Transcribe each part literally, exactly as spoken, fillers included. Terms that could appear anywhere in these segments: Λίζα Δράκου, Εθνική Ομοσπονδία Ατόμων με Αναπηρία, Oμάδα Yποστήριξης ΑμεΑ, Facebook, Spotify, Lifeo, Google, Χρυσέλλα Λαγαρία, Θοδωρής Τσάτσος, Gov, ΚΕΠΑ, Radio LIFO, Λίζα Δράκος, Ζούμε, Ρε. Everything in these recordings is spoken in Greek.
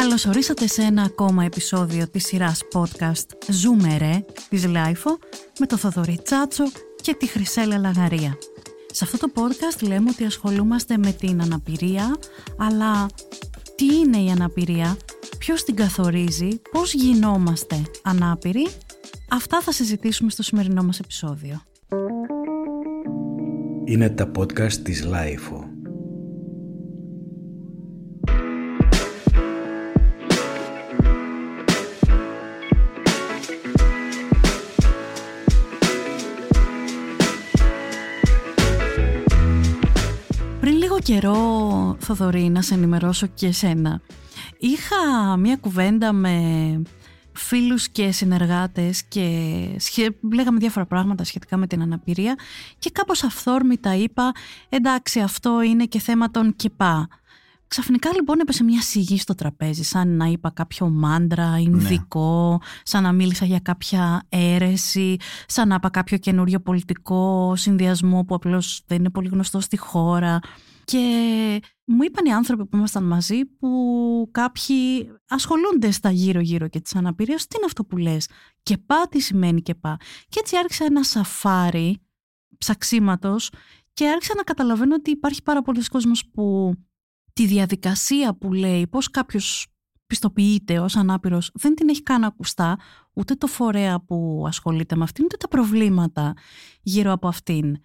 Καλώς ορίσατε σε ένα ακόμα επεισόδιο της σειράς podcast «Ζούμε, Ρε» της Lifeo με τον Θοδωρή Τσάτσο και τη Χρυσέλλα Λαγαρία. Σε αυτό το podcast λέμε ότι ασχολούμαστε με την αναπηρία, αλλά τι είναι η αναπηρία, ποιος την καθορίζει, πώς γινόμαστε ανάπηροι, αυτά θα συζητήσουμε στο σημερινό μας επεισόδιο. Είναι τα podcast της Lifeo. Καιρό, Θοδωρή, να σε ενημερώσω και εσένα. Είχα μια κουβέντα με φίλους και συνεργάτες και σχε... λέγαμε διάφορα πράγματα σχετικά με την αναπηρία και κάπως αυθόρμητα είπα εντάξει, αυτό είναι και θέμα των ΚΕΠΑ. Ξαφνικά λοιπόν έπεσε μια σιγή στο τραπέζι, σαν να είπα κάποιο μάντρα ινδικό, ναι. Σαν να μίλησα για κάποια αίρεση, σαν να είπα κάποιο καινούριο πολιτικό συνδυασμό που απλώς δεν είναι πολύ γνωστό στη χώρα. Και μου είπαν οι άνθρωποι που ήμασταν μαζί, που κάποιοι ασχολούνται στα γύρω-γύρω και τις αναπηρίες, τι είναι αυτό που λες, ΚΕΠΑ, τι σημαίνει ΚΕΠΑ. Και έτσι άρχισα ένα σαφάρι ψαξίματος και άρχισα να καταλαβαίνω ότι υπάρχει πάρα πολλοί κόσμος που τη διαδικασία που λέει πώς κάποιος πιστοποιείται ως ανάπηρος δεν την έχει καν ακουστά, ούτε το φορέα που ασχολείται με αυτήν, ούτε τα προβλήματα γύρω από αυτήν.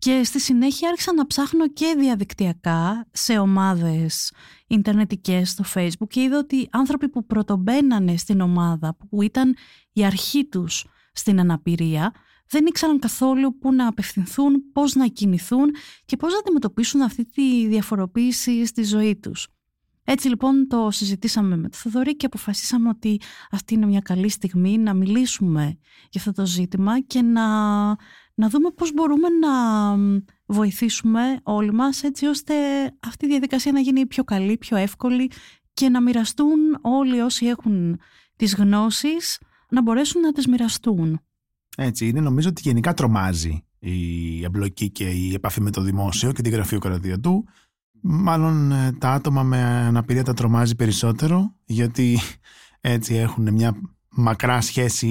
Και στη συνέχεια άρχισα να ψάχνω και διαδικτυακά σε ομάδες ιντερνετικές στο Facebook και είδα ότι άνθρωποι που πρωτομπαίνανε στην ομάδα, που ήταν η αρχή τους στην αναπηρία, δεν ήξεραν καθόλου πού να απευθυνθούν, πώς να κινηθούν και πώς να αντιμετωπίσουν αυτή τη διαφοροποίηση στη ζωή τους. Έτσι λοιπόν το συζητήσαμε με τον Θοδωρή και αποφασίσαμε ότι αυτή είναι μια καλή στιγμή να μιλήσουμε για αυτό το ζήτημα και να, να δούμε πώς μπορούμε να βοηθήσουμε όλοι μας έτσι ώστε αυτή η διαδικασία να γίνει πιο καλή, πιο εύκολη και να μοιραστούν όλοι όσοι έχουν τις γνώσεις να μπορέσουν να τις μοιραστούν. Έτσι είναι, νομίζω ότι γενικά τρομάζει η εμπλοκή και η επαφή με το δημόσιο και τη γραφειοκρατία του. Μάλλον τα άτομα με αναπηρία τα τρομάζει περισσότερο, γιατί έτσι έχουν μια μακρά σχέση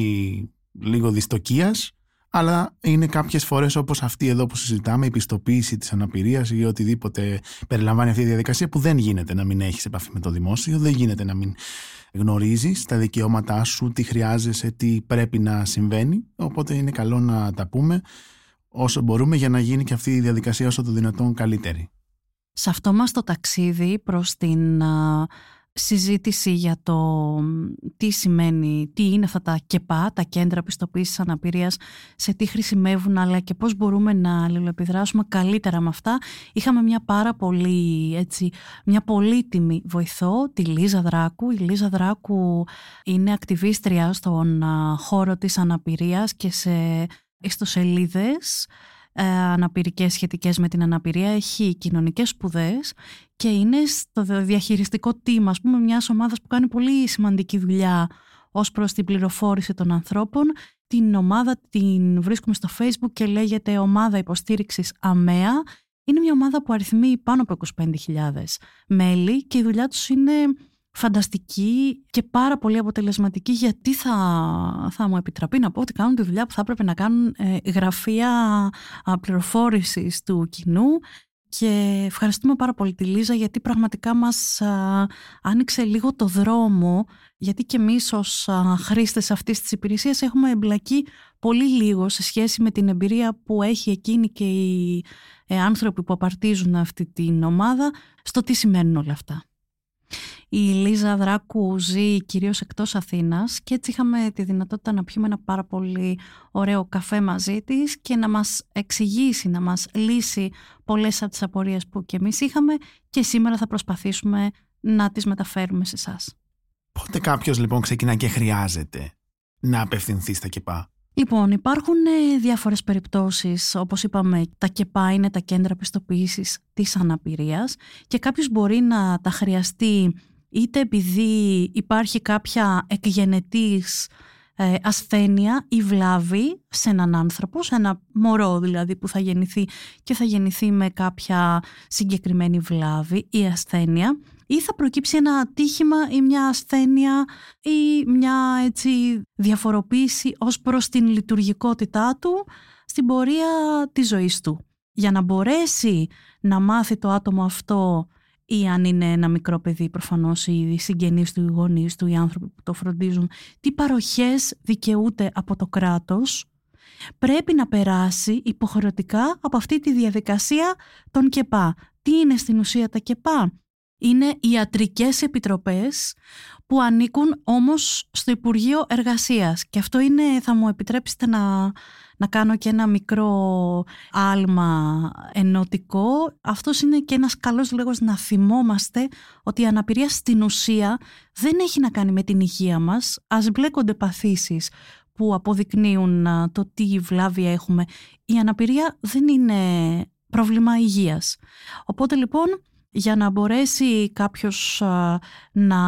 λίγο δυστοκίας, αλλά είναι κάποιες φορές όπως αυτή εδώ που συζητάμε, η πιστοποίηση της αναπηρίας ή οτιδήποτε περιλαμβάνει αυτή η διαδικασία, που δεν γίνεται να μην έχεις επαφή με το δημόσιο, δεν γίνεται να μην γνωρίζεις τα δικαιώματά σου, τι χρειάζεσαι, τι πρέπει να συμβαίνει, οπότε είναι καλό να τα πούμε όσο μπορούμε για να γίνει και αυτή η διαδικασία όσο το δυνατόν καλύτερη. Σε αυτό μας το ταξίδι προς την α, συζήτηση για το τι σημαίνει, τι είναι αυτά τα ΚΕΠΑ, τα κέντρα πιστοποίησης αναπηρίας, σε τι χρησιμεύουν αλλά και πώς μπορούμε να αλληλοεπιδράσουμε καλύτερα με αυτά. Είχαμε μια πάρα πολύ, έτσι, μια πολύτιμη βοηθό, τη Λίζα Δράκου. Η Λίζα Δράκου είναι ακτιβίστρια στον α, χώρο της αναπηρίας και σε ιστοσελίδες αναπηρικές σχετικές με την αναπηρία, έχει κοινωνικές σπουδές και είναι στο διαχειριστικό team, ας πούμε, μιας ομάδας που κάνει πολύ σημαντική δουλειά ως προς την πληροφόρηση των ανθρώπων. Την ομάδα την βρίσκουμε στο Facebook και λέγεται Ομάδα Υποστήριξης ΑΜΕΑ. Είναι μια ομάδα που αριθμεί πάνω από είκοσι πέντε χιλιάδες μέλη και η δουλειά τους είναι φανταστική και πάρα πολύ αποτελεσματική, γιατί θα, θα μου επιτραπεί να πω ότι κάνουν τη δουλειά που θα έπρεπε να κάνουν ε, γραφεία α, πληροφόρησης του κοινού. Και ευχαριστούμε πάρα πολύ τη Λίζα, γιατί πραγματικά μας α, άνοιξε λίγο το δρόμο, γιατί και εμείς ως α, χρήστες αυτής της υπηρεσίας έχουμε εμπλακεί πολύ λίγο σε σχέση με την εμπειρία που έχει εκείνη και οι ε, άνθρωποι που απαρτίζουν αυτή την ομάδα στο τι σημαίνουν όλα αυτά. Η Λίζα Δράκου ζει κυρίως εκτός Αθήνας και έτσι είχαμε τη δυνατότητα να πιούμε ένα πάρα πολύ ωραίο καφέ μαζί της και να μας εξηγήσει, να μας λύσει πολλές από τις απορίες που και εμείς είχαμε και σήμερα θα προσπαθήσουμε να τις μεταφέρουμε σε εσάς. Πότε κάποιος λοιπόν ξεκινά και χρειάζεται να απευθυνθεί στα ΚΕΠΑ? Λοιπόν, υπάρχουν διάφορες περιπτώσεις, όπως είπαμε τα ΚΕΠΑ είναι τα κέντρα πιστοποίησης της αναπηρίας και κάποιος μπορεί να τα χρειαστεί είτε επειδή υπάρχει κάποια εκγενετής ε, ασθένεια ή βλάβη σε έναν άνθρωπο, σε ένα μωρό δηλαδή που θα γεννηθεί και θα γεννηθεί με κάποια συγκεκριμένη βλάβη ή ασθένεια, ή θα προκύψει ένα ατύχημα ή μια ασθένεια ή μια έτσι, διαφοροποίηση ως προς την λειτουργικότητά του στην πορεία της ζωής του. Για να μπορέσει να μάθει το άτομο αυτό, ή αν είναι ένα μικρό παιδί προφανώς, οι συγγενείς του, οι γονείς του, οι άνθρωποι που το φροντίζουν, τι παροχές δικαιούται από το κράτος, πρέπει να περάσει υποχρεωτικά από αυτή τη διαδικασία των ΚΕΠΑ. Τι είναι στην ουσία τα ΚΕΠΑ? Είναι ιατρικές επιτροπές που ανήκουν όμως στο Υπουργείο Εργασίας. Και αυτό είναι, θα μου επιτρέψετε να, να κάνω και ένα μικρό άλμα ενωτικό. Αυτός είναι και ένας καλός λόγος να θυμόμαστε ότι η αναπηρία στην ουσία δεν έχει να κάνει με την υγεία μας. Ας μπλέκονται παθήσεις που αποδεικνύουν το τι βλάβη έχουμε. Η αναπηρία δεν είναι πρόβλημα υγείας. Οπότε λοιπόν, για να μπορέσει κάποιος α, να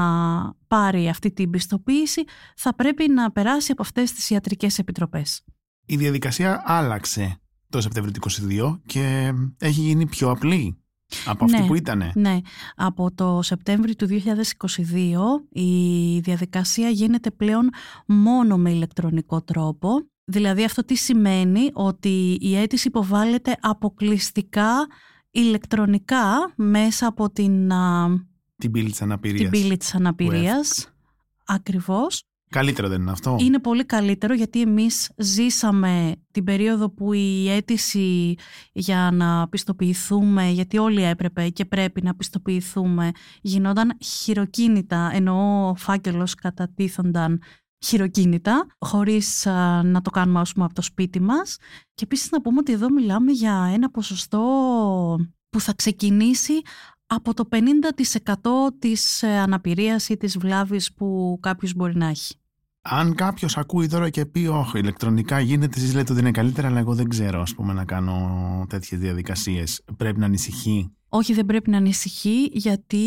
πάρει αυτή την πιστοποίηση, θα πρέπει να περάσει από αυτές τις ιατρικές επιτροπές. Η διαδικασία άλλαξε το Σεπτέμβριο του είκοσι δύο και έχει γίνει πιο απλή από αυτή ναι, που ήτανε. Ναι, από το Σεπτέμβριο του δύο χιλιάδες είκοσι δύο η διαδικασία γίνεται πλέον μόνο με ηλεκτρονικό τρόπο. Δηλαδή αυτό τι σημαίνει? Ότι η αίτηση υποβάλλεται αποκλειστικά ηλεκτρονικά μέσα από την, την πύλη της αναπηρίας. Την πύλη της αναπηρίας. Ακριβώς. Καλύτερο δεν είναι αυτό? Είναι πολύ καλύτερο, γιατί εμείς ζήσαμε την περίοδο που η αίτηση για να πιστοποιηθούμε, γιατί όλοι έπρεπε και πρέπει να πιστοποιηθούμε, γινόταν χειροκίνητα, ενώ ο φάκελος κατατίθονταν χειροκίνητα, χωρίς α, να το κάνουμε ας πούμε από το σπίτι μας. Και επίσης να πούμε ότι εδώ μιλάμε για ένα ποσοστό που θα ξεκινήσει από το πενήντα τοις εκατό της αναπηρίας ή της βλάβης που κάποιος μπορεί να έχει. Αν κάποιος ακούει τώρα και πει όχι, ηλεκτρονικά γίνεται, εσείς λέτε ότι είναι καλύτερα, αλλά εγώ δεν ξέρω ας πούμε να κάνω τέτοιες διαδικασίες, πρέπει να ανησυχεί? Όχι, δεν πρέπει να ανησυχεί, γιατί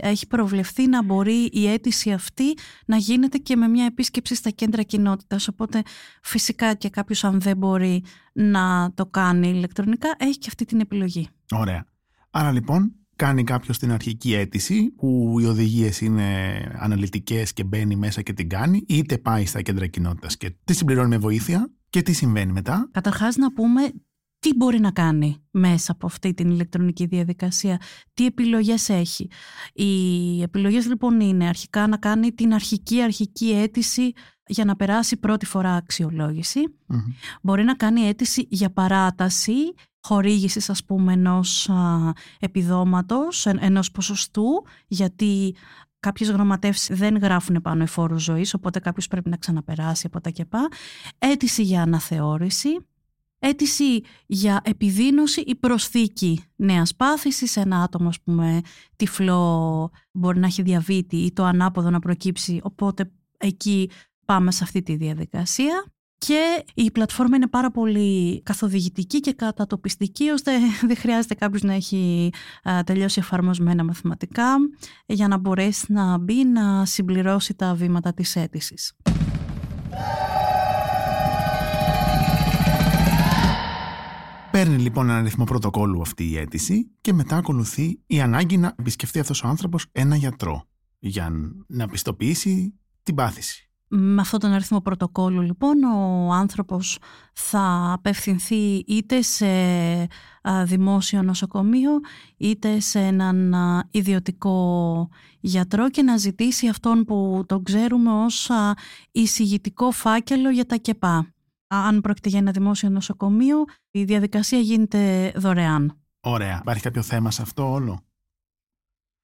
έχει προβλεφθεί να μπορεί η αίτηση αυτή να γίνεται και με μια επίσκεψη στα κέντρα κοινότητας. Οπότε φυσικά και κάποιος, αν δεν μπορεί να το κάνει ηλεκτρονικά, έχει και αυτή την επιλογή. Ωραία. Άρα λοιπόν κάνει κάποιος την αρχική αίτηση που οι οδηγίες είναι αναλυτικές και μπαίνει μέσα και την κάνει, είτε πάει στα κέντρα κοινότητας και τη συμπληρώνει με βοήθεια, και τι συμβαίνει μετά? Καταρχάς να πούμε τι μπορεί να κάνει μέσα από αυτή την ηλεκτρονική διαδικασία, τι επιλογές έχει. Οι επιλογές λοιπόν είναι αρχικά να κάνει την αρχική-αρχική αίτηση για να περάσει πρώτη φορά αξιολόγηση. Mm-hmm. Μπορεί να κάνει αίτηση για παράταση χορήγησης ας πούμε ενός α, επιδόματος, εν, ενός ποσοστού, γιατί κάποιες γραμματεύσεις δεν γράφουν πάνω εφόρου ζωής, οπότε κάποιος πρέπει να ξαναπεράσει από τα ΚΕΠΑ. Αίτηση για αναθεώρηση. Αίτηση για επιδείνωση ή προσθήκη νέας πάθησης. Ένα άτομο, ας πούμε, τυφλό, μπορεί να έχει διαβήτη ή το ανάποδο να προκύψει. Οπότε εκεί πάμε σε αυτή τη διαδικασία. Και η πλατφόρμα είναι πάρα πολύ καθοδηγητική και κατατοπιστική, ώστε δεν χρειάζεται κάποιος να έχει α, τελειώσει εφαρμοσμένα μαθηματικά για να μπορέσει να μπει να συμπληρώσει τα βήματα της αίτησης. Παίρνει λοιπόν έναν αριθμό πρωτοκόλλου αυτή η αίτηση και μετά ακολουθεί η ανάγκη να επισκεφτεί αυτός ο άνθρωπος ένα γιατρό για να πιστοποιήσει την πάθηση. Με αυτόν τον αριθμό πρωτοκόλλου λοιπόν ο άνθρωπος θα απευθυνθεί είτε σε δημόσιο νοσοκομείο είτε σε έναν ιδιωτικό γιατρό και να ζητήσει αυτόν που τον ξέρουμε ως εισηγητικό φάκελο για τα ΚΕΠΑ. Αν πρόκειται για ένα δημόσιο νοσοκομείο, η διαδικασία γίνεται δωρεάν. Ωραία. Υπάρχει κάποιο θέμα σε αυτό όλο?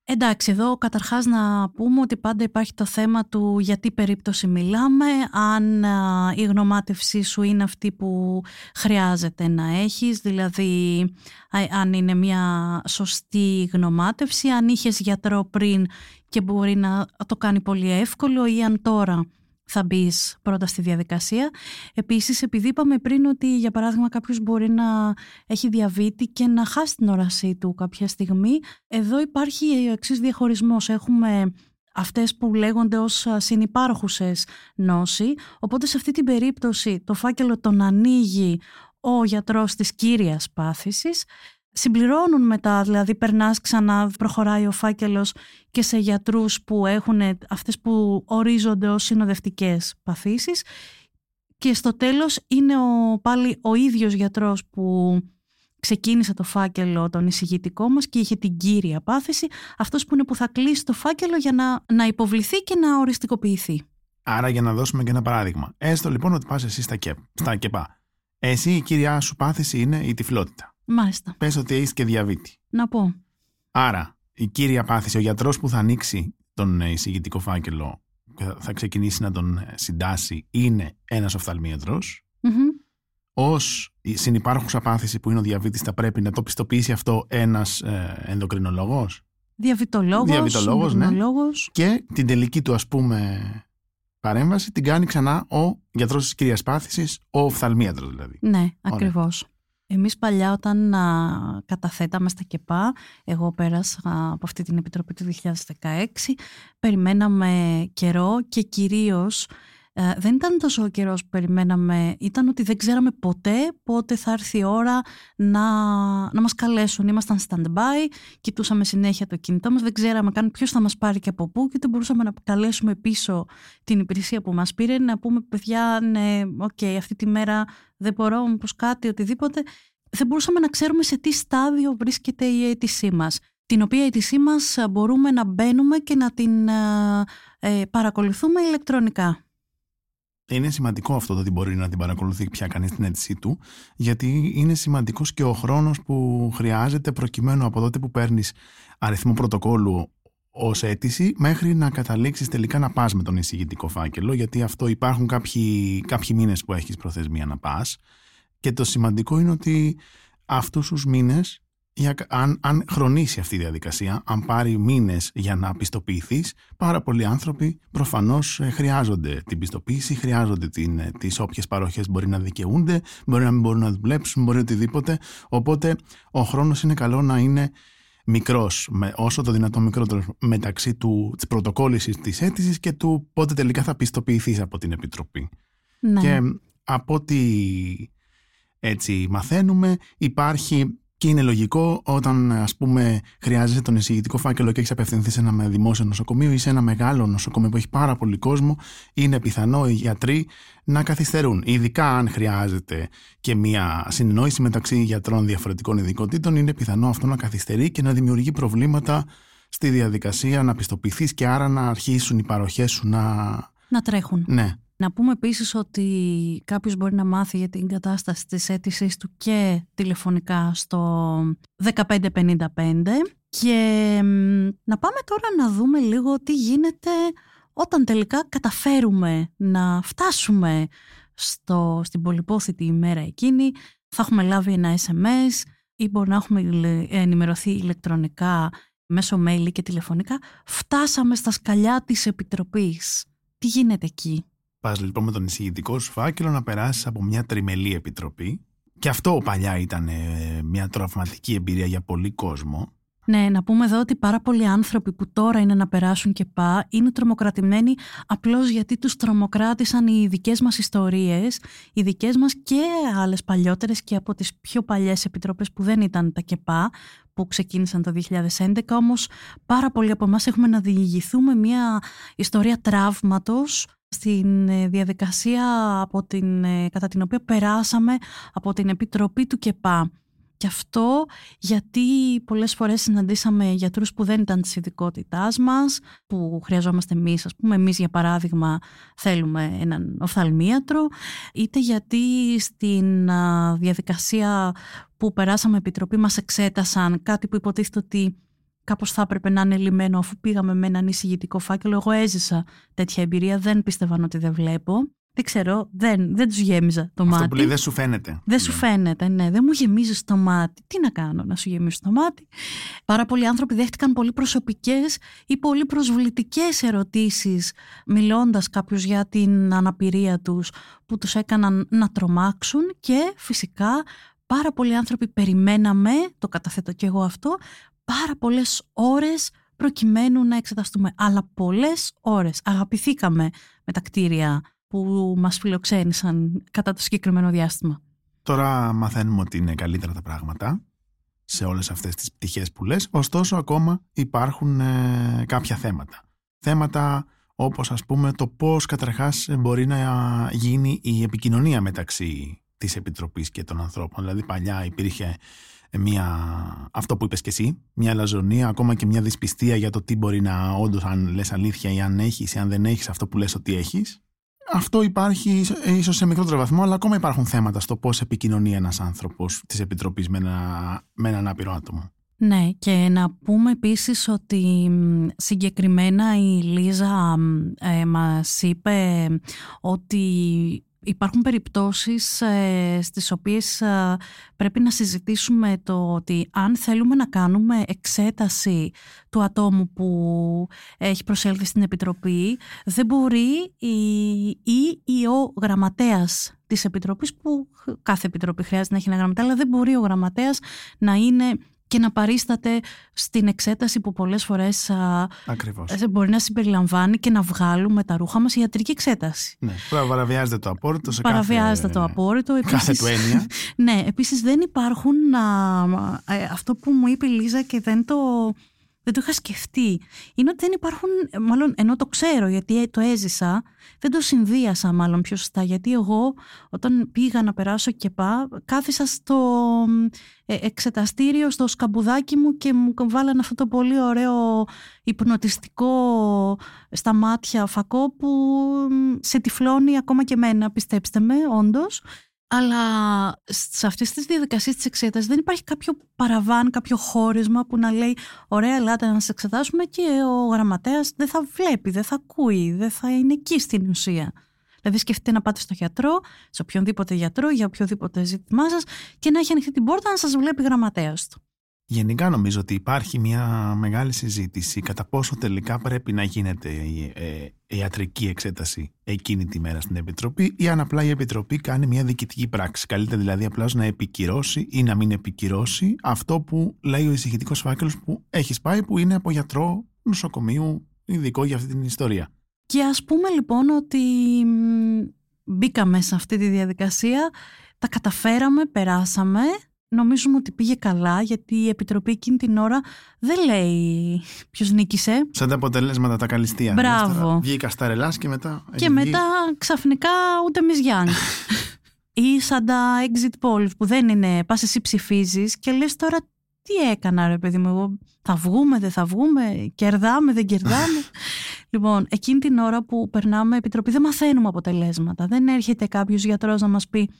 Εντάξει, εδώ καταρχάς να πούμε ότι πάντα υπάρχει το θέμα του για τι περίπτωση μιλάμε, αν η γνωμάτευσή σου είναι αυτή που χρειάζεται να έχεις, δηλαδή αν είναι μια σωστή γνωμάτευση, αν είχες γιατρό πριν και μπορεί να το κάνει πολύ εύκολο, ή αν τώρα θα μπεις πρώτα στη διαδικασία. Επίσης, επειδή είπαμε πριν ότι για παράδειγμα κάποιος μπορεί να έχει διαβήτη και να χάσει την όρασή του κάποια στιγμή, εδώ υπάρχει ο εξής διαχωρισμός. Έχουμε αυτές που λέγονται ως συνυπάρχουσες νόσοι. Οπότε σε αυτή την περίπτωση το φάκελο τον ανοίγει ο γιατρός της κύριας πάθησης. Συμπληρώνουν μετά, δηλαδή περνάς ξανά, προχωράει ο φάκελος και σε γιατρούς που έχουν αυτές που ορίζονται ως συνοδευτικές παθήσεις. Και στο τέλος είναι ο, πάλι ο ίδιος γιατρός που ξεκίνησε το φάκελο, τον εισηγητικό μας, και είχε την κύρια πάθηση, αυτός που είναι που θα κλείσει το φάκελο για να, να υποβληθεί και να οριστικοποιηθεί. Άρα, για να δώσουμε και ένα παράδειγμα. Έστω λοιπόν ότι πας εσύ στα, ΚΕΠ, στα ΚΕΠΑ. Εσύ η κύρια σου πάθηση είναι η τυφλότητα. Μάλιστα. Πες ότι έχεις και διαβήτη. Να πω. Άρα, η κύρια πάθηση, ο γιατρός που θα ανοίξει τον εισηγητικό φάκελο και θα ξεκινήσει να τον συντάσει, είναι ένας οφθαλμίατρος. Mm-hmm. Ως συνυπάρχουσα πάθηση που είναι ο διαβήτης, θα πρέπει να το πιστοποιήσει αυτό ένας ε, ενδοκρινολόγος. Διαβητολόγος. Διαβητολόγος, ναι. Και την τελική του, ας πούμε, παρέμβαση την κάνει ξανά ο γιατρός της κυρίας πάθησης, ο οφθαλμίατρος δηλαδή. Ναι, ωραία. Ακριβώς. Εμείς παλιά όταν α, καταθέταμε στα ΚΕΠΑ, εγώ πέρασα από αυτή την επιτροπή του δύο χιλιάδες δεκαέξι, περιμέναμε καιρό και κυρίως ε, δεν ήταν τόσο ο καιρός που περιμέναμε, ήταν ότι δεν ξέραμε ποτέ πότε θα έρθει η ώρα να, να μας καλέσουν. Ήμασταν stand-by, κοιτούσαμε συνέχεια το κινητό μας, δεν ξέραμε καν ποιος θα μας πάρει και από πού, και δεν μπορούσαμε να καλέσουμε πίσω την υπηρεσία που μας πήρε, να πούμε παιδιά, ναι, οκ, okay, αυτή τη μέρα δεν μπορώ, όπως κάτι, οτιδήποτε. Δεν μπορούσαμε να ξέρουμε σε τι στάδιο βρίσκεται η αίτησή μας, την οποία η αίτησή μας μπορούμε να μπαίνουμε και να την ε, παρακολουθούμε ηλεκτρονικά. Είναι σημαντικό αυτό, το ότι μπορεί να την παρακολουθεί πια κανείς την αίτησή του, γιατί είναι σημαντικός και ο χρόνος που χρειάζεται προκειμένου από τότε που παίρνεις αριθμό πρωτοκόλλου ως αίτηση μέχρι να καταλήξεις τελικά να πας με τον εισηγητικό φάκελο, γιατί αυτό υπάρχουν κάποιοι, κάποιοι μήνες που έχεις προθεσμία να πας, και το σημαντικό είναι ότι αυτούς τους μήνες, αν, αν χρονίσει αυτή η διαδικασία, αν πάρει μήνες για να πιστοποιηθείς, πάρα πολλοί άνθρωποι προφανώς χρειάζονται την πιστοποίηση, χρειάζονται την, τις όποιες παροχές μπορεί να δικαιούνται, μπορεί να μην μπορούν να δουλέψουν, μπορεί οτιδήποτε, οπότε ο χρόνος είναι καλό να είναι μικρός, με όσο το δυνατόν μικρότερος, μεταξύ του, της πρωτοκόλλησης της αίτησης και του πότε τελικά θα πιστοποιηθείς από την Επιτροπή. Ναι. Και από ό,τι έτσι μαθαίνουμε, υπάρχει, και είναι λογικό, όταν ας πούμε χρειάζεσαι τον εισηγητικό φάκελο και έχεις απευθυνθεί σε ένα δημόσιο νοσοκομείο ή σε ένα μεγάλο νοσοκομείο που έχει πάρα πολύ κόσμο, είναι πιθανό οι γιατροί να καθυστερούν. Ειδικά αν χρειάζεται και μια συνεννόηση μεταξύ γιατρών διαφορετικών ειδικοτήτων, είναι πιθανό αυτό να καθυστερεί και να δημιουργεί προβλήματα στη διαδικασία να πιστοποιηθείς και άρα να αρχίσουν οι παροχές σου να, να τρέχουν. Ναι. Να πούμε επίσης ότι κάποιος μπορεί να μάθει για την κατάσταση της αίτησής του και τηλεφωνικά στο δεκαπέντε πενήντα πέντε. Και να πάμε τώρα να δούμε λίγο τι γίνεται όταν τελικά καταφέρουμε να φτάσουμε στο, στην πολυπόθητη ημέρα εκείνη. Θα έχουμε λάβει ένα ες εμ ες ή μπορεί να έχουμε ενημερωθεί ηλεκτρονικά μέσω mail και τηλεφωνικά. Φτάσαμε στα σκαλιά της Επιτροπής. Τι γίνεται εκεί? Πας λοιπόν με τον εισηγητικό σου φάκελο να περάσεις από μια τριμελή επιτροπή. Και αυτό παλιά ήταν μια τραυματική εμπειρία για πολύ κόσμο. Ναι, να πούμε εδώ ότι πάρα πολλοί άνθρωποι που τώρα είναι να περάσουν και πά είναι τρομοκρατημένοι απλώς γιατί τους τρομοκράτησαν οι δικές μας ιστορίες, οι δικές μας και άλλες παλιότερες και από τις πιο παλιές επιτροπές που δεν ήταν τα ΚΕΠΑ, που ξεκίνησαν το δύο χιλιάδες έντεκα, όμως πάρα πολλοί από εμάς έχουμε να διηγηθούμε μια ιστορία τραύματος στην διαδικασία από την, κατά την οποία περάσαμε από την Επιτροπή του ΚΕΠΑ. Και αυτό γιατί πολλές φορές συναντήσαμε γιατρούς που δεν ήταν της ειδικότητάς μας, που χρειαζόμαστε εμείς, ας πούμε, εμείς για παράδειγμα θέλουμε έναν οφθαλμίατρο, είτε γιατί στην διαδικασία που περάσαμε Επιτροπή μας εξέτασαν κάτι που υποτίθεται ότι κάπως θα έπρεπε να είναι λυμένο, αφού πήγαμε με έναν εισηγητικό φάκελο. Εγώ έζησα τέτοια εμπειρία, δεν πίστευαν ότι δεν βλέπω. Δεν ξέρω, δεν, δεν τους γέμιζα το μάτι. Αυτό που λέει δεν σου φαίνεται. Δεν σου φαίνεται, ναι. Δεν μου γεμίζεις το μάτι. Τι να κάνω, να σου γεμίσω το μάτι? Πάρα πολλοί άνθρωποι δέχτηκαν πολύ προσωπικές ή πολύ προσβλητικές ερωτήσεις, μιλώντας κάποιους για την αναπηρία τους, που τους έκαναν να τρομάξουν. Και φυσικά πάρα πολλοί άνθρωποι περιμέναμε, το καταθέτω και εγώ αυτό, πάρα πολλές ώρες προκειμένου να εξεταστούμε. Αλλά πολλές ώρες αγαπηθήκαμε με τα κτίρια που μας φιλοξένησαν κατά το συγκεκριμένο διάστημα. Τώρα μαθαίνουμε ότι είναι καλύτερα τα πράγματα σε όλες αυτές τις πτυχές που λες, ωστόσο ακόμα υπάρχουν ε, κάποια θέματα. Θέματα όπως ας πούμε το πώς καταρχάς μπορεί να γίνει η επικοινωνία μεταξύ της Επιτροπής και των ανθρώπων. Δηλαδή παλιά υπήρχε μια, αυτό που είπες και εσύ, μια λαζονία, ακόμα και μια δυσπιστία για το τι μπορεί να όντως, αν λες αλήθεια ή αν έχεις ή αν δεν έχεις αυτό που λες ότι έχεις. Αυτό υπάρχει ίσως σε μικρότερο βαθμό, αλλά ακόμα υπάρχουν θέματα στο πώς επικοινωνεί ένας άνθρωπος της Επιτροπής με, ένα, με έναν άπειρο άτομο. Ναι, και να πούμε επίσης ότι συγκεκριμένα η Λίζα ε, μας είπε ότι υπάρχουν περιπτώσεις ε, στις οποίες ε, πρέπει να συζητήσουμε το ότι αν θέλουμε να κάνουμε εξέταση του ατόμου που έχει προσέλθει στην Επιτροπή, δεν μπορεί η, η, η ο γραμματέας της Επιτροπής, που κάθε Επιτροπή χρειάζεται να έχει ένα γραμματέα, αλλά δεν μπορεί ο γραμματέας να είναι και να παρίσταται στην εξέταση που πολλές φορές α, μπορεί να συμπεριλαμβάνει και να βγάλουμε τα ρούχα μας, η ιατρική εξέταση. Ναι, παραβιάζεται το απόρριτο σε κάθε... Παραβιάζεται το απόρριτο. Κάθε του έννοια. Ναι, επίσης δεν υπάρχουν... Α, ε, αυτό που μου είπε η Λίζα και δεν το... Δεν το είχα σκεφτεί. Είναι ότι δεν υπάρχουν, μάλλον ενώ το ξέρω γιατί το έζησα, δεν το συνδύασα μάλλον πιο σωστά. Γιατί εγώ όταν πήγα να περάσω ΚΕΠΑ, κάθισα στο εξεταστήριο, στο σκαμπουδάκι μου και μου βάλανε αυτό το πολύ ωραίο υπνοτιστικό στα μάτια φακό που σε τυφλώνει ακόμα και μένα, πιστέψτε με, όντως. Αλλά σε αυτές τις διαδικασίες της εξέτασης δεν υπάρχει κάποιο παραβάν, κάποιο χώρισμα που να λέει «Ωραία, ελάτε να σας εξετάσουμε» και ο γραμματέας δεν θα βλέπει, δεν θα ακούει, δεν θα είναι εκεί στην ουσία. Δηλαδή σκεφτείτε να πάτε στο γιατρό, σε οποιονδήποτε γιατρό, για οποιοδήποτε ζήτημά σας και να έχει ανοιχτή την πόρτα να σας βλέπει γραμματέας του. Γενικά νομίζω ότι υπάρχει μια μεγάλη συζήτηση κατά πόσο τελικά πρέπει να γίνεται η ιατρική εξέταση εκείνη τη μέρα στην Επιτροπή ή αν απλά η Επιτροπή κάνει μια διοικητική πράξη. Καλύτερα δηλαδή απλώς να επικυρώσει ή να μην επικυρώσει αυτό που λέει ο εισηγητικός φάκελος που έχεις πάει, που είναι από γιατρό νοσοκομείου ειδικό για αυτή την ιστορία. Και ας πούμε λοιπόν ότι μπήκαμε σε αυτή τη διαδικασία, τα καταφέραμε, περάσαμε. Νομίζουμε ότι πήγε καλά, γιατί η Επιτροπή εκείνη την ώρα δεν λέει ποιος νίκησε. Σαν τα αποτελέσματα τα καλυστία. Μπράβο. Βγήκα στα ρελάς και μετά... Και μετά βγή... ξαφνικά ούτε Miss Young. Ή σαν τα exit polls που δεν είναι, πας εσύ ψηφίζεις και λες τώρα τι έκανα ρε παιδί μου, εγώ θα βγούμε, δεν θα βγούμε, κερδάμε, δεν κερδάμε. Λοιπόν, εκείνη την ώρα που περνάμε Επιτροπή δεν μαθαίνουμε αποτελέσματα. Δεν έρχεται κάποιος γιατρός να μας πει...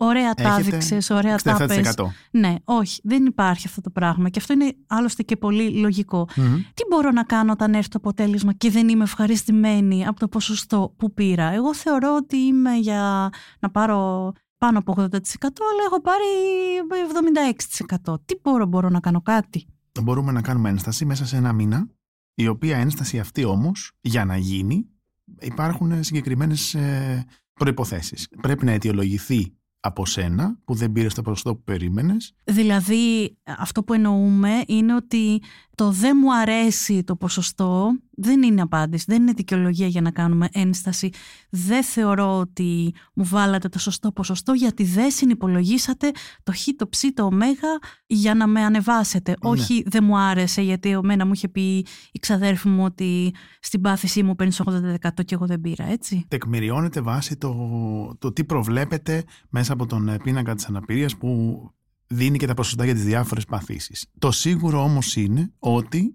Ωραία τα άδειξες, ωραία τα πες. Ναι, όχι, δεν υπάρχει αυτό το πράγμα. Και αυτό είναι άλλωστε και πολύ λογικό. Mm-hmm. Τι μπορώ να κάνω όταν έρθει το αποτέλεσμα και δεν είμαι ευχαριστημένη από το ποσοστό που πήρα. Εγώ θεωρώ ότι είμαι για να πάρω πάνω από ογδόντα τοις εκατό, αλλά έχω πάρει εβδομήντα έξι τοις εκατό. Τι μπορώ, μπορώ να κάνω κάτι. Μπορούμε να κάνουμε ένσταση μέσα σε ένα μήνα, η οποία ένσταση αυτή όμως, για να γίνει, υπάρχουν συγκεκριμένες προϋποθέσεις. Πρέπει να αιτιολογηθεί από σένα που δεν πήρες το ποσοστό που περίμενες. Δηλαδή αυτό που εννοούμε είναι ότι το δεν μου αρέσει το ποσοστό δεν είναι απάντηση, δεν είναι δικαιολογία για να κάνουμε ένσταση. Δεν θεωρώ ότι μου βάλατε το σωστό ποσοστό γιατί δεν συνυπολογίσατε το χ, το ψ, το ωμέγα για να με ανεβάσετε. Ναι. Όχι δεν μου άρεσε γιατί εμένα μου είχε πει η ξαδέρφη μου ότι στην πάθησή μου παίρνεις ογδόντα τοις εκατό και εγώ δεν πήρα, έτσι. Τεκμηριώνεται βάσει το, το τι προβλέπεται μέσα από τον πίνακα της αναπηρίας που δίνει και τα ποσοστά για τις διάφορες παθήσεις. Το σίγουρο όμως είναι ότι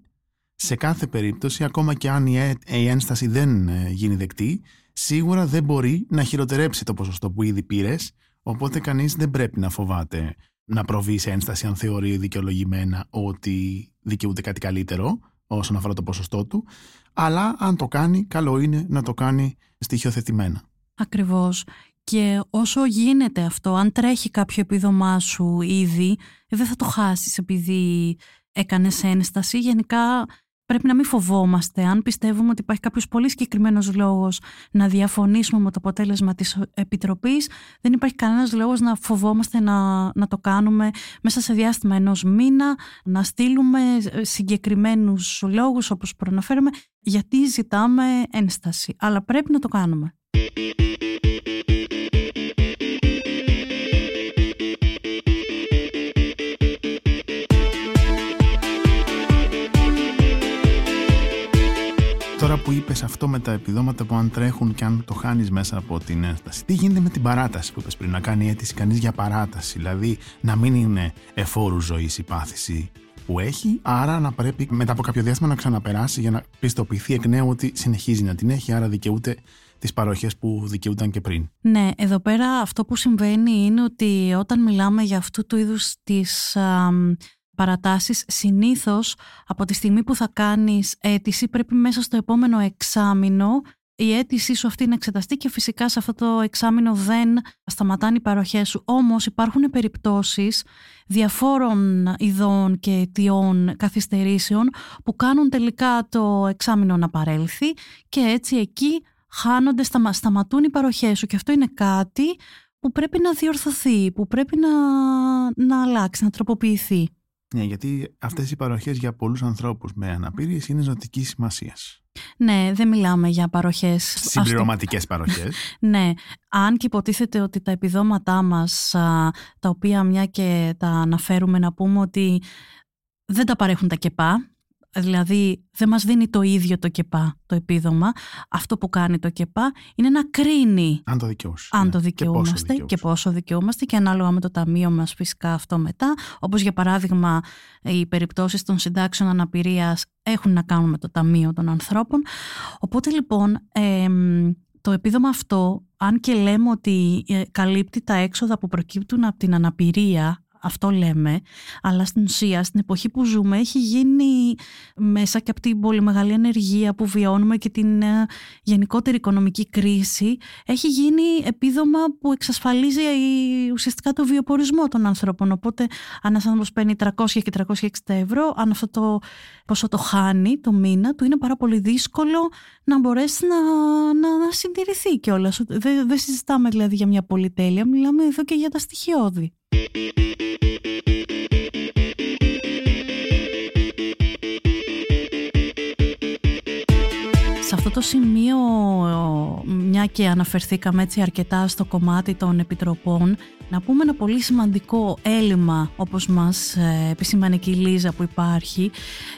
σε κάθε περίπτωση, ακόμα και αν η ένσταση δεν γίνει δεκτή, σίγουρα δεν μπορεί να χειροτερέψει το ποσοστό που ήδη πήρες, οπότε κανείς δεν πρέπει να φοβάται να προβεί σε ένσταση αν θεωρεί δικαιολογημένα ότι δικαιούται κάτι καλύτερο όσον αφορά το ποσοστό του, αλλά αν το κάνει, καλό είναι να το κάνει στοιχειοθετημένα. Ακριβώς. Και όσο γίνεται αυτό, αν τρέχει κάποιο επίδομά σου ήδη, δεν θα το χάσεις επειδή έκανες ένσταση. Γενικά πρέπει να μην φοβόμαστε, αν πιστεύουμε ότι υπάρχει κάποιος πολύ συγκεκριμένος λόγος να διαφωνήσουμε με το αποτέλεσμα της Επιτροπής, δεν υπάρχει κανένας λόγος να φοβόμαστε να, να το κάνουμε μέσα σε διάστημα ενός μήνα, να στείλουμε συγκεκριμένους λόγους όπως προαναφέραμε, γιατί ζητάμε ένσταση. Αλλά πρέπει να το κάνουμε. Τώρα που είπες αυτό με τα επιδόματα που αν τρέχουν και αν το χάνεις μέσα από την ένσταση, τι γίνεται με την παράταση που είπες πριν, να κάνει αίτηση κανείς για παράταση, δηλαδή να μην είναι εφόρου ζωής η πάθηση που έχει, άρα να πρέπει μετά από κάποιο διάστημα να ξαναπεράσει για να πιστοποιηθεί εκ νέου ότι συνεχίζει να την έχει, άρα δικαιούται τις παροχές που δικαιούνταν και πριν. Ναι, εδώ πέρα αυτό που συμβαίνει είναι ότι όταν μιλάμε για αυτού του είδους τις α, παρατάσεις, συνήθως από τη στιγμή που θα κάνεις αίτηση πρέπει μέσα στο επόμενο εξάμηνο η αίτησή σου αυτή να εξεταστεί και φυσικά σε αυτό το εξάμηνο δεν σταματάνε οι παροχές σου. Όμως υπάρχουν περιπτώσεις διαφόρων ειδών και αιτιών καθυστερήσεων που κάνουν τελικά το εξάμηνο να παρέλθει και έτσι εκεί χάνονται, σταμα, σταματούν οι παροχές σου και αυτό είναι κάτι που πρέπει να διορθωθεί, που πρέπει να, να αλλάξει, να τροποποιηθεί. Ναι, γιατί αυτές οι παροχές για πολλούς ανθρώπους με αναπηρίες είναι ζωτικής σημασίας. Ναι, δεν μιλάμε για παροχές. Συμπληρωματικές παροχές. Ναι, αν και υποτίθεται ότι τα επιδόματά μας, τα οποία μια και τα αναφέρουμε, να πούμε ότι δεν τα παρέχουν τα ΚΕΠΑ. Δηλαδή δεν μας δίνει το ίδιο το ΚΕΠΑ το επίδομα. Αυτό που κάνει το ΚΕΠΑ είναι να κρίνει αν το, αν ναι. το δικαιούμαστε και, και πόσο δικαιούμαστε και ανάλογα με το ταμείο μας φυσικά αυτό μετά. Όπως για παράδειγμα οι περιπτώσεις των συντάξεων αναπηρίας έχουν να κάνουν με το ταμείο των ανθρώπων. Οπότε λοιπόν ε, το επίδομα αυτό, αν και λέμε ότι καλύπτει τα έξοδα που προκύπτουν από την αναπηρία, αυτό λέμε, αλλά στην ουσία, στην εποχή που ζούμε, έχει γίνει μέσα και από την πολύ μεγάλη ανεργία που βιώνουμε και την γενικότερη οικονομική κρίση, έχει γίνει επίδομα που εξασφαλίζει ουσιαστικά το βιοπορισμό των ανθρώπων. Οπότε, αν ένας άνθρωπος παίρνει τριακόσια και τριακόσια εξήντα ευρώ, αν αυτό το ποσό το χάνει το μήνα του, είναι πάρα πολύ δύσκολο να μπορέσει να, να, να συντηρηθεί κιόλας. Δεν δε συζητάμε δηλαδή για μια πολυτέλεια, μιλάμε εδώ και για τα στοιχειώδη. Σε αυτό το σημείο, μια και αναφερθήκαμε έτσι αρκετά στο κομμάτι των επιτροπών, να πούμε ένα πολύ σημαντικό έλλειμμα, όπως μας επισήμανε και η Λίζα, που υπάρχει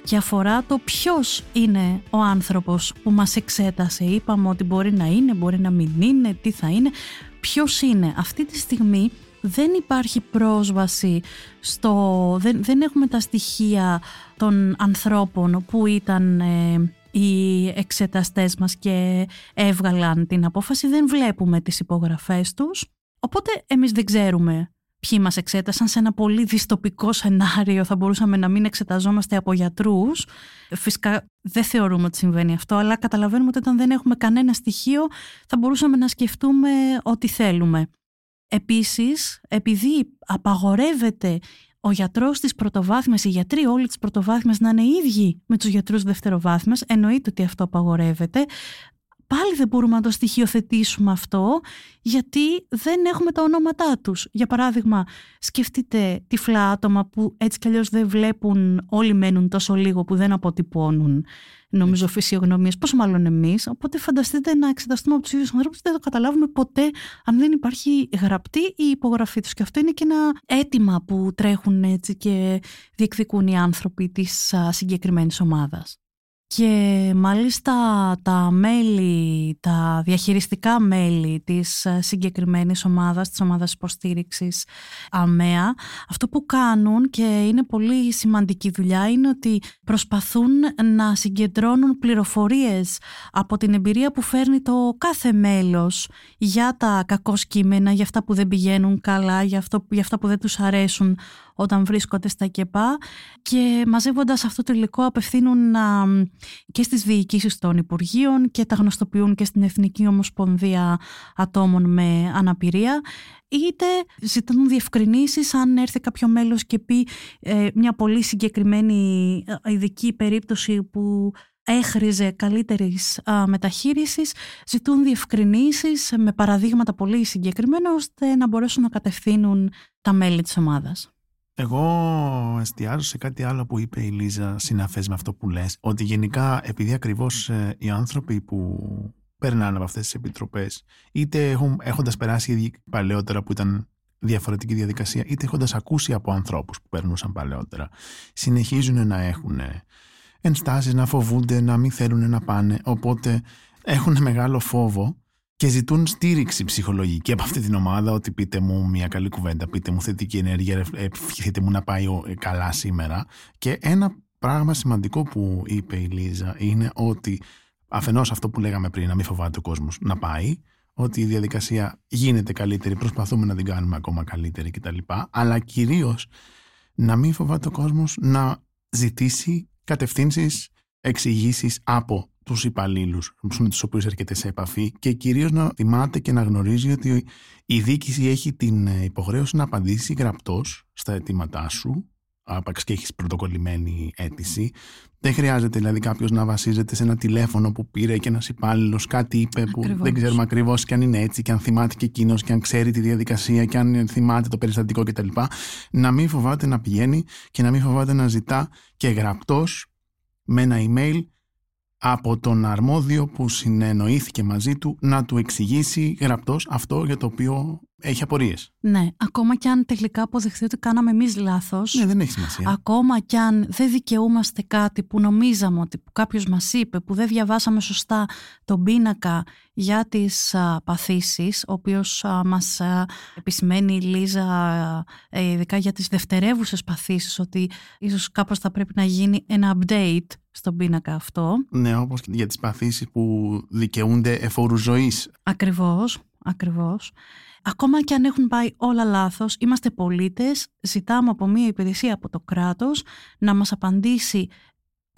και αφορά το ποιος είναι ο άνθρωπος που μας εξέτασε. Είπαμε ότι μπορεί να είναι, μπορεί να μην είναι, τι θα είναι, ποιος είναι. Αυτή τη στιγμή δεν υπάρχει πρόσβαση στο... Δεν, δεν έχουμε τα στοιχεία των ανθρώπων που ήταν ε, οι εξεταστές μας και έβγαλαν την απόφαση. Δεν βλέπουμε τις υπογραφές τους. Οπότε εμείς δεν ξέρουμε ποιοι μας εξέτασαν. Σε ένα πολύ δυστοπικό σενάριο θα μπορούσαμε να μην εξεταζόμαστε από γιατρούς. Φυσικά δεν θεωρούμε ότι συμβαίνει αυτό, αλλά καταλαβαίνουμε ότι όταν δεν έχουμε κανένα στοιχείο θα μπορούσαμε να σκεφτούμε ό,τι θέλουμε. Επίσης, επειδή απαγορεύεται ο γιατρός της πρωτοβάθμιας, οι γιατροί όλοι της πρωτοβάθμιας να είναι ίδιοι με τους γιατρούς δευτεροβάθμιας, εννοείται ότι αυτό απαγορεύεται, πάλι δεν μπορούμε να το στοιχειοθετήσουμε αυτό, γιατί δεν έχουμε τα ονόματά τους. Για παράδειγμα, σκεφτείτε τυφλά άτομα που έτσι κι αλλιώς δεν βλέπουν, όλοι μένουν τόσο λίγο που δεν αποτυπώνουν, νομίζω, φυσιογνωμίες, πόσο μάλλον εμείς. Οπότε φανταστείτε να εξεταστούμε από τους ίδιους ανθρώπους, δεν το καταλάβουμε ποτέ αν δεν υπάρχει γραπτή η υπογραφή τους. Και αυτό είναι και ένα αίτημα που τρέχουν έτσι και διεκδικούν οι άνθρωποι της συγκεκριμένης ομάδας. Και μάλιστα τα μέλη, τα διαχειριστικά μέλη της συγκεκριμένης ομάδας, της ομάδας υποστήριξης ΑΜΕΑ, αυτό που κάνουν και είναι πολύ σημαντική δουλειά είναι ότι προσπαθούν να συγκεντρώνουν πληροφορίες από την εμπειρία που φέρνει το κάθε μέλος για τα κακό κείμενα, για αυτά που δεν πηγαίνουν καλά, για, αυτό, για αυτά που δεν τους αρέσουν. όταν βρίσκονται στα ΚΕΠΑ, και μαζεύοντας αυτό το υλικό απευθύνουν να, και στις διοικήσεις των Υπουργείων και τα γνωστοποιούν και στην Εθνική Ομοσπονδία Ατόμων με Αναπηρία, είτε ζητούν διευκρινήσεις αν έρθει κάποιο μέλος και πει ε, μια πολύ συγκεκριμένη ειδική περίπτωση που έχριζε καλύτερης α, μεταχείρισης, ζητούν διευκρινήσεις με παραδείγματα πολύ συγκεκριμένα ώστε να μπορέσουν να κατευθύνουν τα μέλη της ομάδας. Εγώ εστιάζω σε κάτι άλλο που είπε η Λίζα, συναφές με αυτό που λες, ότι γενικά επειδή ακριβώς ε, οι άνθρωποι που περνάνε από αυτές τις επιτροπές, είτε έχουν, έχοντας περάσει παλαιότερα που ήταν διαφορετική διαδικασία, είτε έχοντας ακούσει από ανθρώπους που περνούσαν παλαιότερα, συνεχίζουν να έχουν ενστάσεις, να φοβούνται, να μην θέλουν να πάνε, οπότε έχουν μεγάλο φόβο και ζητούν στήριξη ψυχολογική από αυτή την ομάδα, ότι πείτε μου μια καλή κουβέντα, πείτε μου θετική ενέργεια, ευχηθείτε μου να πάει καλά σήμερα. Και ένα πράγμα σημαντικό που είπε η Λίζα είναι ότι αφενός αυτό που λέγαμε πριν, να μην φοβάται ο κόσμος να πάει, ότι η διαδικασία γίνεται καλύτερη, προσπαθούμε να την κάνουμε ακόμα καλύτερη κτλ. Αλλά κυρίως να μην φοβάται ο κόσμος να ζητήσει κατευθύνσεις, εξηγήσεις από τους υπαλλήλους με τους οποίους έρχεται σε επαφή, και κυρίως να θυμάται και να γνωρίζει ότι η διοίκηση έχει την υποχρέωση να απαντήσει γραπτώς στα αιτήματά σου, άπαξ και έχεις πρωτοκολλημένη αίτηση. Δεν χρειάζεται δηλαδή κάποιος να βασίζεται σε ένα τηλέφωνο που πήρε και ένας υπάλληλος κάτι είπε που ακριβώς δεν ξέρουμε ακριβώς και αν είναι έτσι, και αν θυμάται και εκείνος, και αν ξέρει τη διαδικασία, και αν θυμάται το περιστατικό κτλ. Να μην φοβάται να πηγαίνει και να μην φοβάται να ζητά και γραπτός με ένα email από τον αρμόδιο που συνεννοήθηκε μαζί του να του εξηγήσει γραπτός αυτό για το οποίο έχει απορίες. Ναι, ακόμα κι αν τελικά αποδειχθεί ότι κάναμε εμείς λάθος. Ναι, δεν έχει σημασία. Ακόμα κι αν δεν δικαιούμαστε κάτι που νομίζαμε ότι κάποιος μας είπε, που δεν διαβάσαμε σωστά τον πίνακα για τις α, παθήσεις, ο οποίος α, μας α, επισημαίνει η Λίζα, α, ειδικά για τις δευτερεύουσες παθήσεις, ότι ίσως κάπως θα πρέπει να γίνει ένα update στον πίνακα αυτό. Ναι, όπως και για τις παθήσεις που δικαιούνται εφόρου ζωής. Ακριβώς, ακριβώς. Ακόμα και αν έχουν πάει όλα λάθος, είμαστε πολίτες, ζητάμε από μια υπηρεσία, από το κράτος, να μας απαντήσει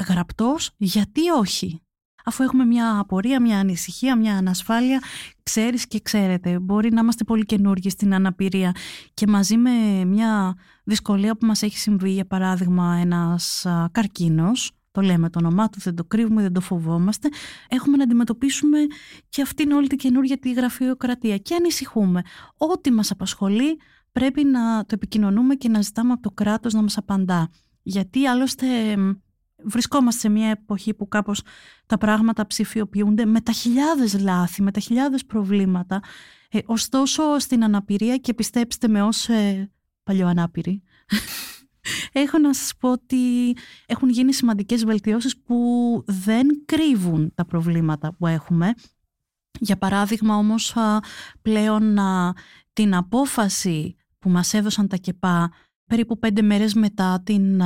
γραπτός γιατί όχι. Αφού έχουμε μια απορία, μια ανησυχία, μια ανασφάλεια, ξέρεις και ξέρετε, μπορεί να είμαστε πολύ καινούργοι στην αναπηρία και μαζί με μια δυσκολία που μας έχει συμβεί, για παράδειγμα ένας καρκίνος, το λέμε το όνομά του, δεν το κρύβουμε, δεν το φοβόμαστε, έχουμε να αντιμετωπίσουμε και αυτήν όλη την καινούργια τη γραφειοκρατία και ανησυχούμε. Ό,τι μας απασχολεί πρέπει να το επικοινωνούμε και να ζητάμε από το κράτος να μας απαντά. Γιατί άλλωστε βρισκόμαστε σε μια εποχή που κάπως τα πράγματα ψηφιοποιούνται με τα χιλιάδες λάθη, με τα χιλιάδες προβλήματα. Ε, ωστόσο στην αναπηρία, και πιστέψτε με ως ε, παλιοανάπηρη, έχω να σας πω ότι έχουν γίνει σημαντικές βελτιώσεις που δεν κρύβουν τα προβλήματα που έχουμε. Για παράδειγμα όμως πλέον την απόφαση που μας έδωσαν τα ΚΕΠΑ περίπου πέντε μέρες μετά την,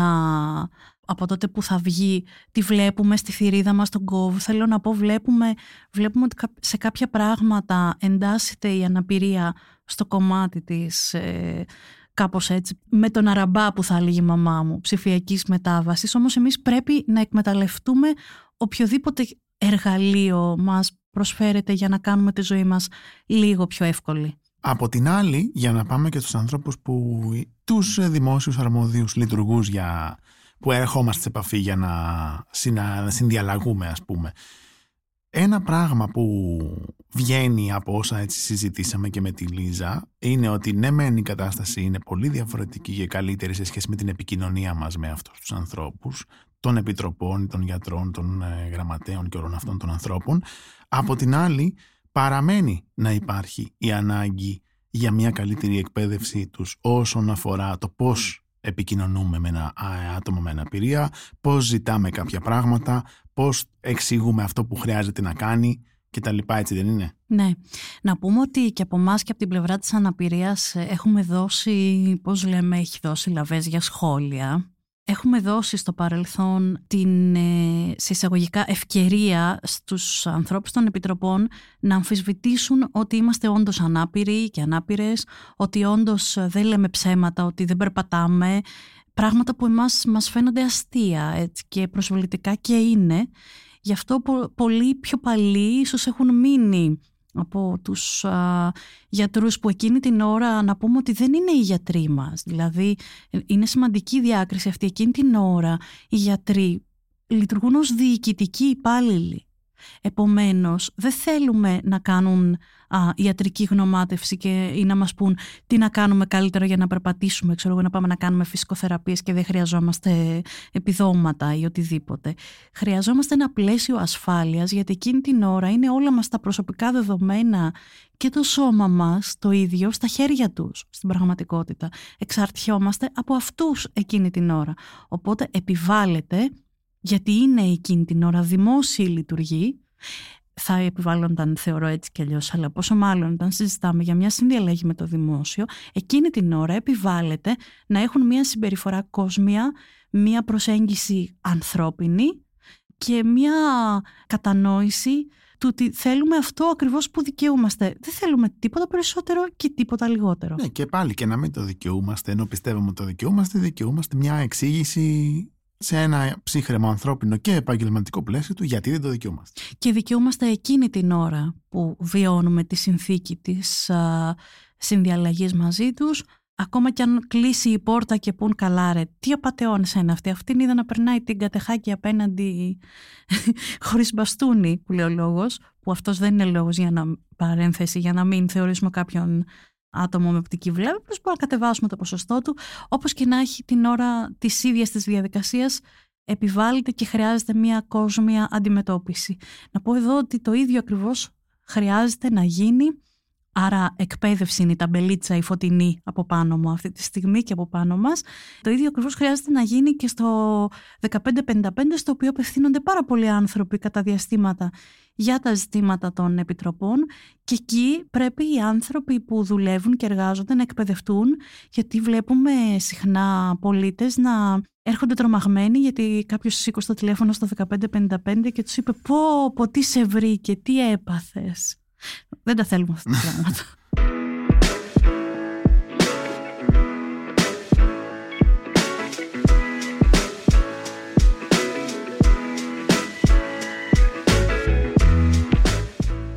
από τότε που θα βγει, τη βλέπουμε στη θηρίδα μας, στον Gov. Θέλω να πω, βλέπουμε, βλέπουμε ότι σε κάποια πράγματα εντάσσεται η αναπηρία στο κομμάτι της... κάπως έτσι, με τον αραμπά που θα έλεγε η μαμά μου, ψηφιακής μετάβασης. Όμως εμείς πρέπει να εκμεταλλευτούμε οποιοδήποτε εργαλείο μας προσφέρεται για να κάνουμε τη ζωή μας λίγο πιο εύκολη. Από την άλλη, για να πάμε και στους ανθρώπους που τους δημόσιους αρμόδιους λειτουργούς για, που ερχόμαστε σε επαφή για να συνα, συνδιαλλαγούμε ας πούμε. Ένα πράγμα που βγαίνει από όσα έτσι συζητήσαμε και με τη Λίζα είναι ότι ναι μεν η κατάσταση είναι πολύ διαφορετική και καλύτερη σε σχέση με την επικοινωνία μας με αυτούς τους ανθρώπους, των επιτροπών, των γιατρών, των γραμματέων και όλων αυτών των ανθρώπων. Από την άλλη παραμένει να υπάρχει η ανάγκη για μια καλύτερη εκπαίδευση τους όσον αφορά το πώς επικοινωνούμε με ένα άτομο με αναπηρία, πώς ζητάμε κάποια πράγματα, πώς εξηγούμε αυτό που χρειάζεται να κάνει και τα λοιπά, έτσι δεν είναι? Ναι. Να πούμε ότι και από εμάς και από την πλευρά της αναπηρίας έχουμε δώσει, πώς λέμε, έχει δώσει λαβές για σχόλια Έχουμε δώσει στο παρελθόν την ε, εισαγωγικά ευκαιρία στους ανθρώπους των επιτροπών να αμφισβητήσουν ότι είμαστε όντως ανάπηροι και ανάπηρες, ότι όντως δεν λέμε ψέματα, ότι δεν περπατάμε, πράγματα που εμάς μας φαίνονται αστεία έτσι, και προσβλητικά και είναι. Γι' αυτό πο, πολλοί πιο παλιοί ίσως έχουν μείνει από τους α, γιατρούς που εκείνη την ώρα να πούμε ότι δεν είναι οι γιατροί μας. Δηλαδή είναι σημαντική διάκριση αυτή. Εκείνη την ώρα οι γιατροί λειτουργούν ως διοικητικοί υπάλληλοι. Επομένως δεν θέλουμε να κάνουν α, ιατρική γνωμάτευση και, ή να μας πούν τι να κάνουμε καλύτερα για να περπατήσουμε, ξέρω εγώ, να πάμε να κάνουμε φυσικοθεραπείες και δεν χρειαζόμαστε επιδόματα ή οτιδήποτε. Χρειαζόμαστε ένα πλαίσιο ασφάλειας, γιατί εκείνη την ώρα είναι όλα μας τα προσωπικά δεδομένα και το σώμα μας το ίδιο στα χέρια τους στην πραγματικότητα. Εξαρτιόμαστε από αυτούς εκείνη την ώρα. Οπότε επιβάλλεται, γιατί είναι εκείνη την ώρα δημόσιοι λειτουργοί, θα επιβάλλονταν θεωρώ έτσι κι αλλιώς, αλλά πόσο μάλλον όταν συζητάμε για μια συνδιαλλαγή με το δημόσιο, εκείνη την ώρα επιβάλλεται να έχουν μια συμπεριφορά κόσμια, μια προσέγγιση ανθρώπινη και μια κατανόηση του ότι θέλουμε αυτό ακριβώς που δικαιούμαστε. Δεν θέλουμε τίποτα περισσότερο και τίποτα λιγότερο. Ναι, και πάλι και να μην το δικαιούμαστε, ενώ πιστεύουμε ότι το δικαιούμαστε, δικαιούμαστε μια εξήγηση σε ένα ψύχρεμο ανθρώπινο και επαγγελματικό πλαίσιο του γιατί δεν το δικαιούμαστε. Και δικαιούμαστε εκείνη την ώρα που βιώνουμε τη συνθήκη της α, συνδιαλλαγής μαζί τους, ακόμα κι αν κλείσει η πόρτα και πούν καλά ρε, τι απατεώνες είναι αυτή, αυτήν είδα να περνάει την κατεχάκη απέναντι χωρίς μπαστούνι, που λέει ο λόγος, που αυτός δεν είναι λόγος για να, παρένθεση, για να μην θεωρήσουμε κάποιον άτομο με οπτική βλάβη, πώς μπορούμε να κατεβάσουμε το ποσοστό του, όπως και να έχει την ώρα της ίδιας της διαδικασίας επιβάλλεται και χρειάζεται μια κόσμια αντιμετώπιση. Να πω εδώ ότι το ίδιο ακριβώς χρειάζεται να γίνει, άρα εκπαίδευση είναι η ταμπελίτσα η φωτεινή από πάνω μου αυτή τη στιγμή και από πάνω μας, το ίδιο ακριβώς χρειάζεται να γίνει και στο δεκαπέντε πενήντα πέντε, στο οποίο απευθύνονται πάρα πολλοί άνθρωποι κατά διαστήματα για τα ζητήματα των επιτροπών, και εκεί πρέπει οι άνθρωποι που δουλεύουν και εργάζονται να εκπαιδευτούν, γιατί βλέπουμε συχνά πολίτες να έρχονται τρομαγμένοι γιατί κάποιος σήκωσε το τηλέφωνο στο δεκαπέντε πενήντα πέντε και τους είπε πω πω τι σε βρήκε, τι έπαθες. Δεν τα θέλουμε αυτά τα πράγματα.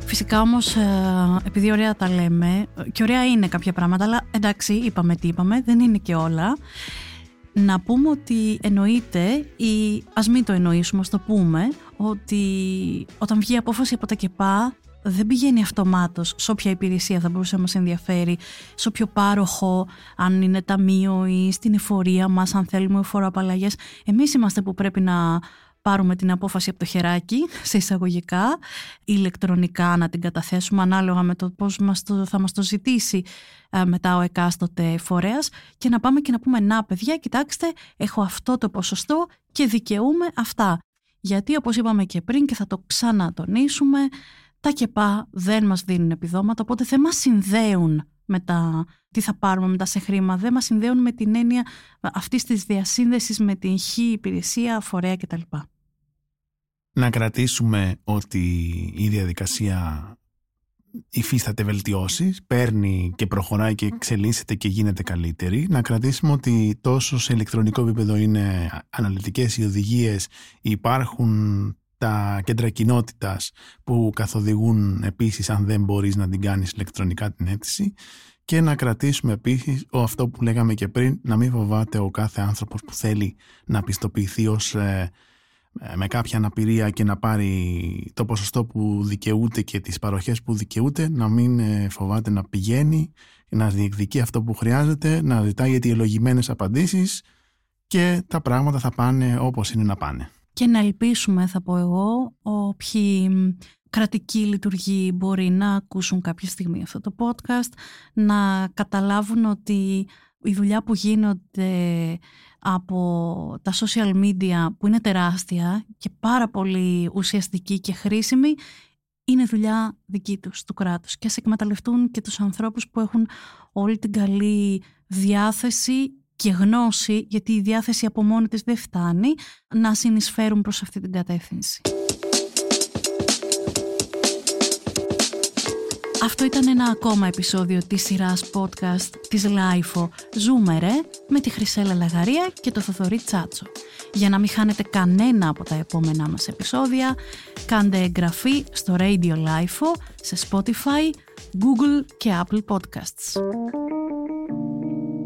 Φυσικά όμως, επειδή ωραία τα λέμε και ωραία είναι κάποια πράγματα, αλλά εντάξει, είπαμε τι είπαμε, δεν είναι και όλα. Να πούμε ότι εννοείται, ή ας μην το εννοήσουμε, ας το πούμε, ότι όταν βγει η απόφαση από τα ΚΕΠΑ δεν πηγαίνει αυτομάτως σε όποια υπηρεσία θα μπορούσε να μας ενδιαφέρει, σε όποιο πάροχο, αν είναι ταμείο ή στην εφορία μας, αν θέλουμε φοροαπαλλαγές. Εμείς είμαστε που πρέπει να πάρουμε την απόφαση από το χεράκι, σε εισαγωγικά, ηλεκτρονικά να την καταθέσουμε ανάλογα με το πώς μας το, θα μας το ζητήσει ε, μετά ο εκάστοτε φορέας, και να πάμε και να πούμε «Να παιδιά, κοιτάξτε, έχω αυτό το ποσοστό και δικαιούμαι αυτά». Γιατί όπως είπαμε και πριν και θα το ξανατονίσουμε, τα ΚΕΠΑ δεν μας δίνουν επιδόματα, οπότε δεν μας συνδέουν με τα τι θα πάρουμε μετά σε χρήμα, δεν μας συνδέουν με την έννοια αυτής της διασύνδεσης με την χ υπηρεσία, φορέα κτλ. Να κρατήσουμε ότι η διαδικασία υφίσταται βελτιώσεις, παίρνει και προχωράει και εξελίσσεται και γίνεται καλύτερη. Να κρατήσουμε ότι τόσο σε ηλεκτρονικό επίπεδο είναι αναλυτικές οι οδηγίες, υπάρχουν τα κέντρα κοινότητας που καθοδηγούν επίσης αν δεν μπορείς να την κάνεις ηλεκτρονικά την αίτηση, και να κρατήσουμε επίσης αυτό που λέγαμε και πριν, να μην φοβάται ο κάθε άνθρωπος που θέλει να πιστοποιηθεί ως ε, με κάποια αναπηρία και να πάρει το ποσοστό που δικαιούται και τις παροχές που δικαιούται, να μην ε, φοβάται να πηγαίνει, να διεκδικεί αυτό που χρειάζεται, να ζητάει αιτιολογημένες απαντήσεις, και τα πράγματα θα πάνε όπως είναι να πάνε. Και να ελπίσουμε, θα πω εγώ, όποιοι κρατικοί λειτουργοί μπορεί να ακούσουν κάποια στιγμή αυτό το podcast, να καταλάβουν ότι η δουλειά που γίνονται από τα social media, που είναι τεράστια και πάρα πολύ ουσιαστική και χρήσιμη, είναι δουλειά δική τους, του κράτους. Και ας εκμεταλλευτούν και τους ανθρώπους που έχουν όλη την καλή διάθεση και γνώση, γιατί η διάθεση από μόνη της δεν φτάνει, να συνεισφέρουν προς αυτή την κατεύθυνση. Αυτό ήταν ένα ακόμα επεισόδιο της σειράς podcast της Lifeo «Ζούμε, Ρε» με τη Χρυσέλλα Λαγαρία και το Θοδωρή Τσάτσο. Για να μην χάνετε κανένα από τα επόμενά μας επεισόδια, κάντε εγγραφή στο Radio Lifo, σε Spotify, Google και Apple Podcasts.